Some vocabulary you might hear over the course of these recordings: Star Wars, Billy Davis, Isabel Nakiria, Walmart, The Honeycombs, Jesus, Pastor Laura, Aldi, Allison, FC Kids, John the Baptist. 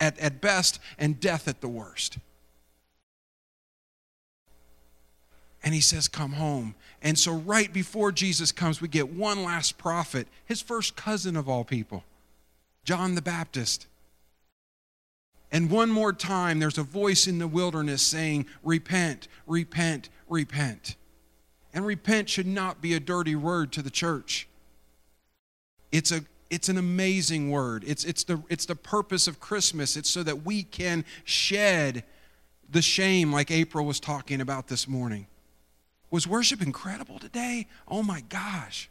at best and death at the worst. And he says, come home. And so right before Jesus comes, we get one last prophet, his first cousin of all people, John the Baptist. And one more time, there's a voice in the wilderness saying, repent, repent, repent. And repent should not be a dirty word to the church. It's an amazing word. It's the purpose of Christmas. It's so that we can shed the shame like April was talking about this morning. Was worship incredible today? Oh my gosh.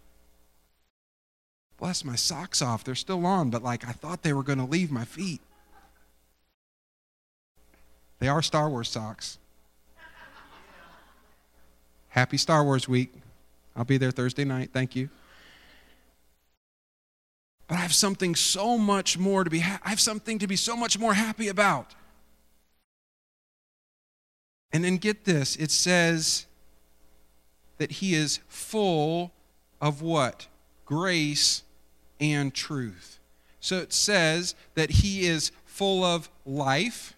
Bless my socks off. They're still on, but like I thought they were going to leave my feet. They are Star Wars socks. Happy Star Wars week. I'll be there Thursday night. Thank you. But I have something so much more to be so much more happy about. And then get this, it says that he is full of what? Grace and truth. So it says that he is full of life,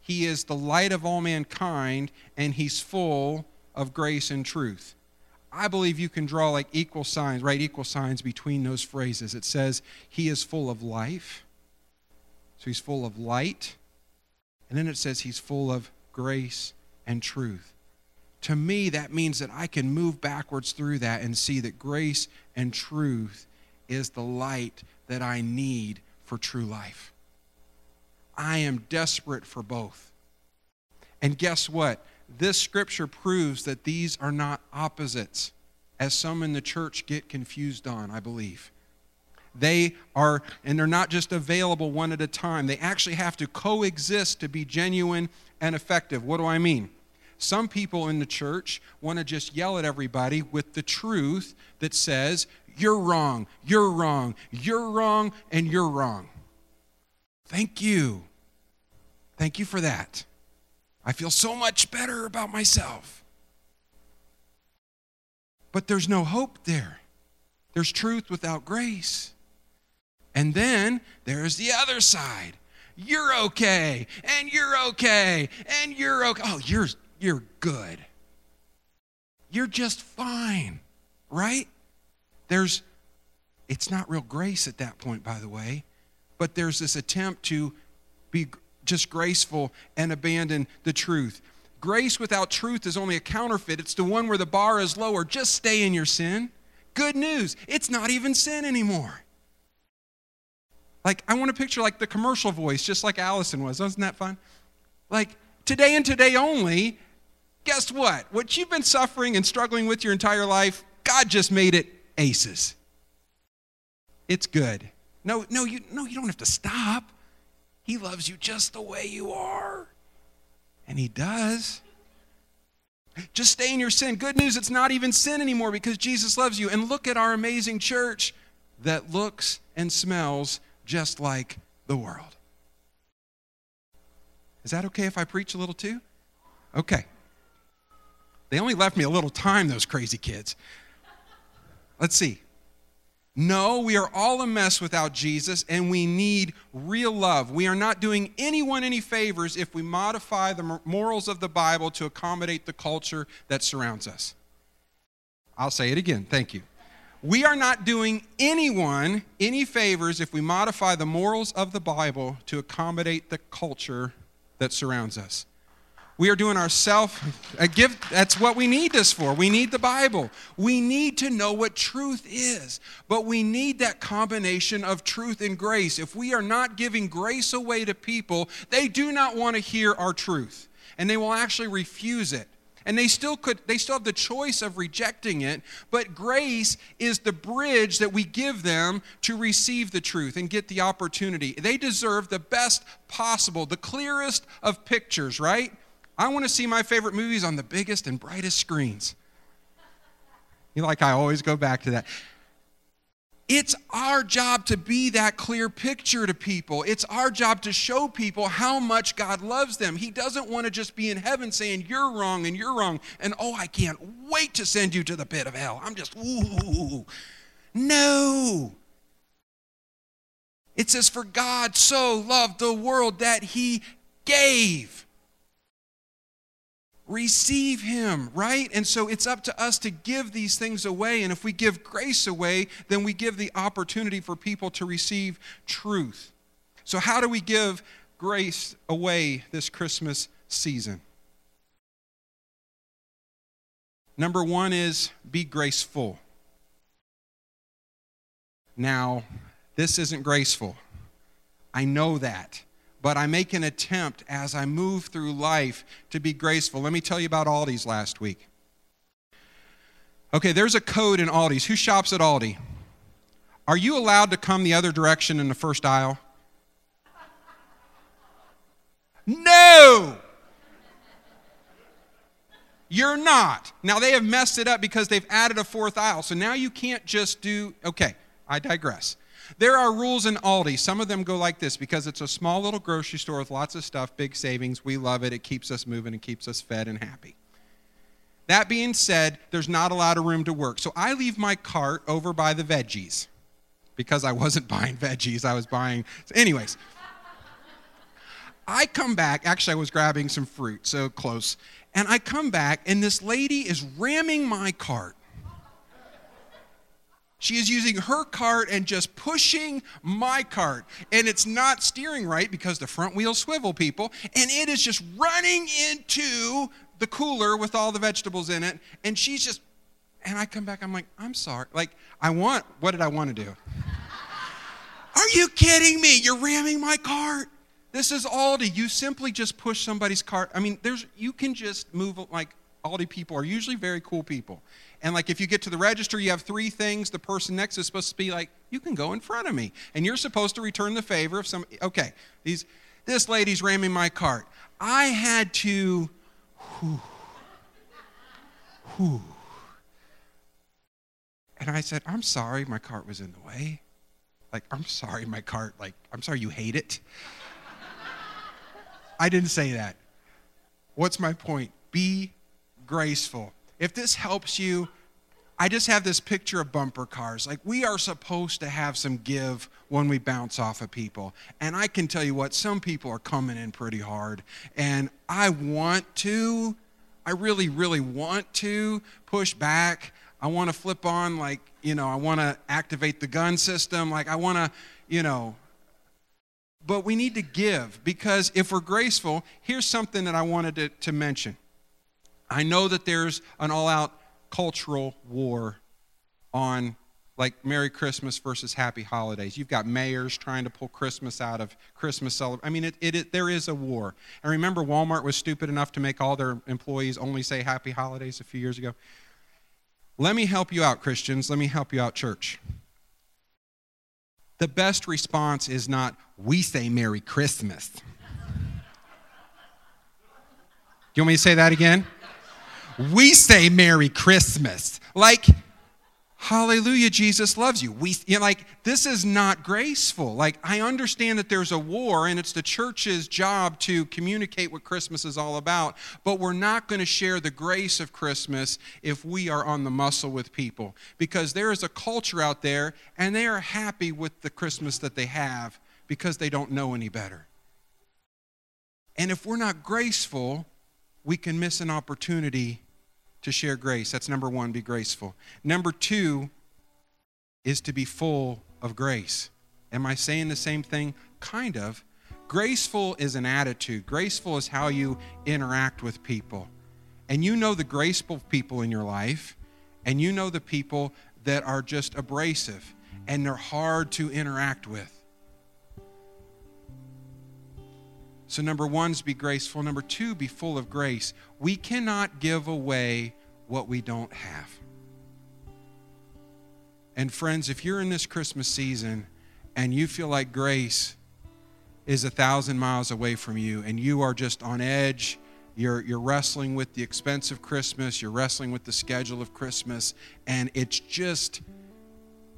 he is the light of all mankind, and he's full of grace and truth. I believe you can draw like equal signs, right? Equal signs between those phrases. It says he is full of life, so he's full of light, and then it says he's full of grace and truth. To me, that means that I can move backwards through that and see that grace and truth is the light that I need for true life. I am desperate for both. And guess what? This scripture proves that these are not opposites, as some in the church get confused on, I believe. They are, and they're not just available one at a time. They actually have to coexist to be genuine and effective. What do I mean? Some people in the church want to just yell at everybody with the truth that says, you're wrong, you're wrong, you're wrong, and you're wrong. Thank you. Thank you for that. I feel so much better about myself. But there's no hope there. There's truth without grace. And then there's the other side. You're okay, and you're okay, and you're okay. Oh, you're good. You're just fine, right? It's not real grace at that point, by the way, but there's this attempt to be just graceful and abandon the truth. Grace without truth is only a counterfeit. It's the one where the bar is lower. Just stay in your sin. Good news, it's not even sin anymore. Like, I want to picture like the commercial voice, just like Allison was. Wasn't that fun? Like, today and today only. Guess what? What you've been suffering and struggling with your entire life, God just made it aces. It's good. No, you don't have to stop. He loves you just the way you are. And he does. Just stay in your sin. Good news, it's not even sin anymore because Jesus loves you. And look at our amazing church that looks and smells just like the world. Is that okay if I preach a little too? Okay. They only left me a little time, those crazy kids. Let's see. No, we are all a mess without Jesus, and we need real love. We are not doing anyone any favors if we modify the morals of the Bible to accommodate the culture that surrounds us. I'll say it again. Thank you. We are not doing anyone any favors if we modify the morals of the Bible to accommodate the culture that surrounds us. We are doing ourselves a gift. That's what we need this for. We need the Bible. We need to know what truth is, but we need that combination of truth and grace. If we are not giving grace away to people, they do not want to hear our truth, and they will actually refuse it. And they still have the choice of rejecting it, but grace is the bridge that we give them to receive the truth and get the opportunity. They deserve the best possible, the clearest of pictures, right? I want to see my favorite movies on the biggest and brightest screens. You know, like I always go back to that. It's our job to be that clear picture to people. It's our job to show people how much God loves them. He doesn't want to just be in heaven saying, you're wrong and you're wrong. And oh, I can't wait to send you to the pit of hell. I'm just, ooh. No. It says, for God so loved the world that he gave. Receive him, right? And so it's up to us to give these things away. And if we give grace away, then we give the opportunity for people to receive truth. So how do we give grace away this Christmas season? Number one is be graceful. Now, this isn't graceful. I know that. But I make an attempt as I move through life to be graceful. Let me tell you about Aldi's last week. Okay, there's a code in Aldi's. Who shops at Aldi? Are you allowed to come the other direction in the first aisle? No! You're not. Now, they have messed it up because they've added a fourth aisle. So now you can't just do, okay, I digress. There are rules in Aldi. Some of them go like this because it's a small little grocery store with lots of stuff, big savings. We love it. It keeps us moving. It keeps us fed and happy. That being said, there's not a lot of room to work. So I leave my cart over by the veggies because I wasn't buying veggies. I was buying, so anyways. I come back. Actually, I was grabbing some fruit, so close. And I come back, and this lady is ramming my cart. She is using her cart and just pushing my cart. And it's not steering right because the front wheels swivel, people. And it is just running into the cooler with all the vegetables in it. And she's just, and I come back, I'm like, I'm sorry. Like, what did I want to do? Are you kidding me? You're ramming my cart. This is Aldi. You simply just push somebody's cart. I mean, you can just move, like, Aldi people are usually very cool people. And like if you get to the register, you have three things. The person next is supposed to be like, you can go in front of me. And you're supposed to return the favor of some, okay, this lady's ramming my cart. I had to, And I said, I'm sorry my cart was in the way. Like, I'm sorry my cart, like, I'm sorry you hate it. I didn't say that. What's my point? Be graceful. If this helps you, I just have this picture of bumper cars. Like, we are supposed to have some give when we bounce off of people. And I can tell you what, some people are coming in pretty hard. And I really, really want to push back. I want to flip on, like, you know, I want to activate the gun system. Like, I want to, you know. But we need to give, because if we're graceful, here's something that I wanted to mention. I know that there's an all-out cultural war on, like, Merry Christmas versus Happy Holidays. You've got mayors trying to pull Christmas out of Christmas celebration. I mean, there is a war. And remember, Walmart was stupid enough to make all their employees only say Happy Holidays a few years ago. Let me help you out, Christians. Let me help you out, church. The best response is not, we say Merry Christmas. Do you want me to say that again? We say Merry Christmas. Like, hallelujah, Jesus loves you. You know, like, this is not graceful. Like, I understand that there's a war, and it's the church's job to communicate what Christmas is all about, but we're not going to share the grace of Christmas if we are on the muscle with people, because there is a culture out there, and they are happy with the Christmas that they have because they don't know any better. And if we're not graceful, we can miss an opportunity to share grace. That's number one, be graceful. Number two is to be full of grace. Am I saying the same thing? Kind of. Graceful is an attitude. Graceful is how you interact with people. And you know the graceful people in your life, and you know the people that are just abrasive, and they're hard to interact with. So number one is be graceful. Number two, be full of grace. We cannot give away what we don't have. And friends, if you're in this Christmas season and you feel like grace is 1,000 miles away from you and you are just on edge, you're wrestling with the expense of Christmas, you're wrestling with the schedule of Christmas, and it's just,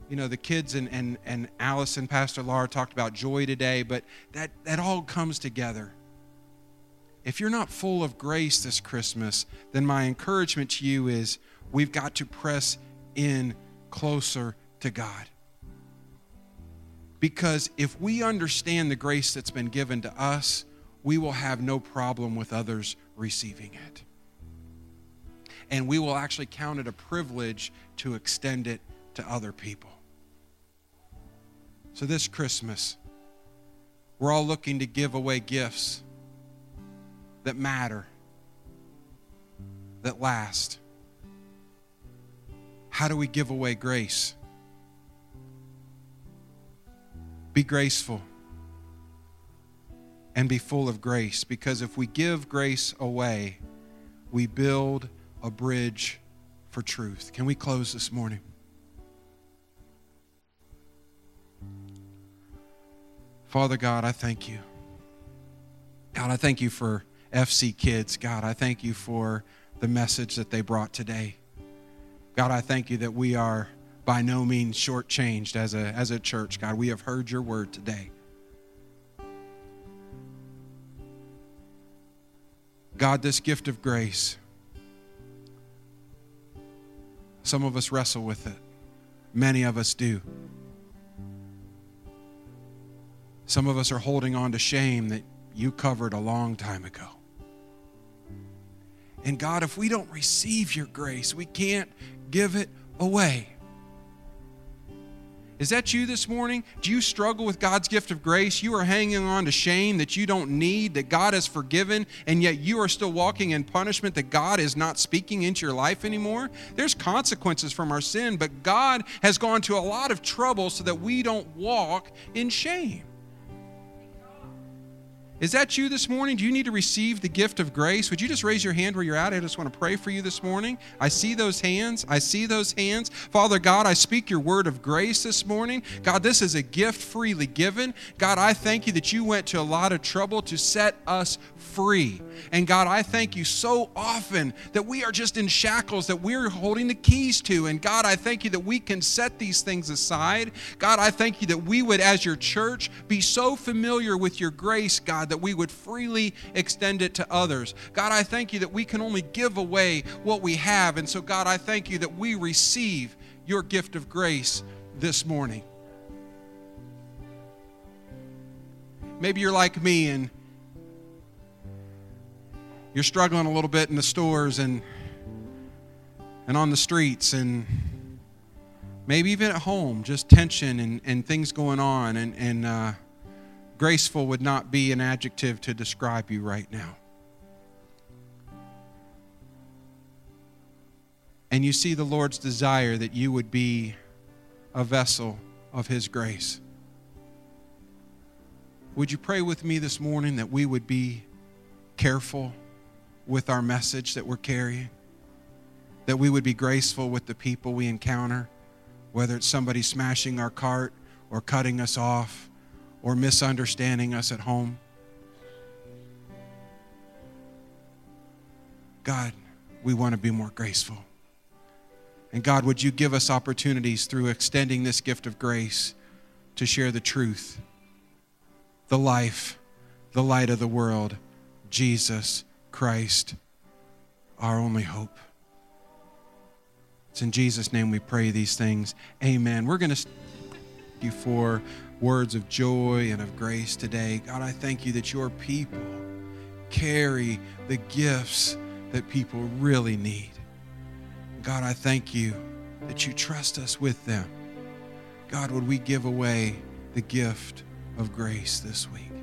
you know, the kids and Allison, Pastor Laura talked about joy today, but that all comes together. If you're not full of grace this Christmas, then my encouragement to you is we've got to press in closer to God. Because if we understand the grace that's been given to us, we will have no problem with others receiving it. And we will actually count it a privilege to extend it to other people. So this Christmas, we're all looking to give away gifts that matter, that last. How do we give away grace? Be graceful and be full of grace, because if we give grace away, we build a bridge for truth. Can we close this morning? Father God, I thank you. God, I thank you for FC Kids. God, I thank you for the message that they brought today. God, I thank you that we are by no means shortchanged as a church. God, we have heard your word today. God, this gift of grace, some of us wrestle with it. Many of us do. Some of us are holding on to shame that you covered a long time ago. And God, if we don't receive your grace, we can't give it away. Is that you this morning? Do you struggle with God's gift of grace? You are hanging on to shame that you don't need, that God has forgiven, and yet you are still walking in punishment, that God is not speaking into your life anymore. There's consequences from our sin, but God has gone to a lot of trouble so that we don't walk in shame. Is that you this morning? Do you need to receive the gift of grace? Would you just raise your hand where you're at? I just want to pray for you this morning. I see those hands. I see those hands. Father God, I speak your word of grace this morning. God, this is a gift freely given. God, I thank you that you went to a lot of trouble to set us free. And God, I thank you so often that we are just in shackles that we're holding the keys to. And God, I thank you that we can set these things aside. God, I thank you that we would, as your church, be so familiar with your grace, God, that we would freely extend it to others. God, I thank you that we can only give away what we have. And so, God, I thank you that we receive your gift of grace this morning. Maybe you're like me and you're struggling a little bit in the stores and on the streets and maybe even at home, just tension and things going on. And graceful would not be an adjective to describe you right now. And you see the Lord's desire that you would be a vessel of his grace. Would you pray with me this morning that we would be careful with our message that we're carrying? That we would be graceful with the people we encounter, whether it's somebody smashing our cart or cutting us off, or misunderstanding us at home. God, we want to be more graceful. And God, would you give us opportunities through extending this gift of grace to share the truth, the life, the light of the world, Jesus Christ, our only hope. It's in Jesus' name we pray these things. Amen. We're going to thank you for words of joy and of grace today. God, I thank you that your people carry the gifts that people really need. God, I thank you that you trust us with them. God, would we give away the gift of grace this week?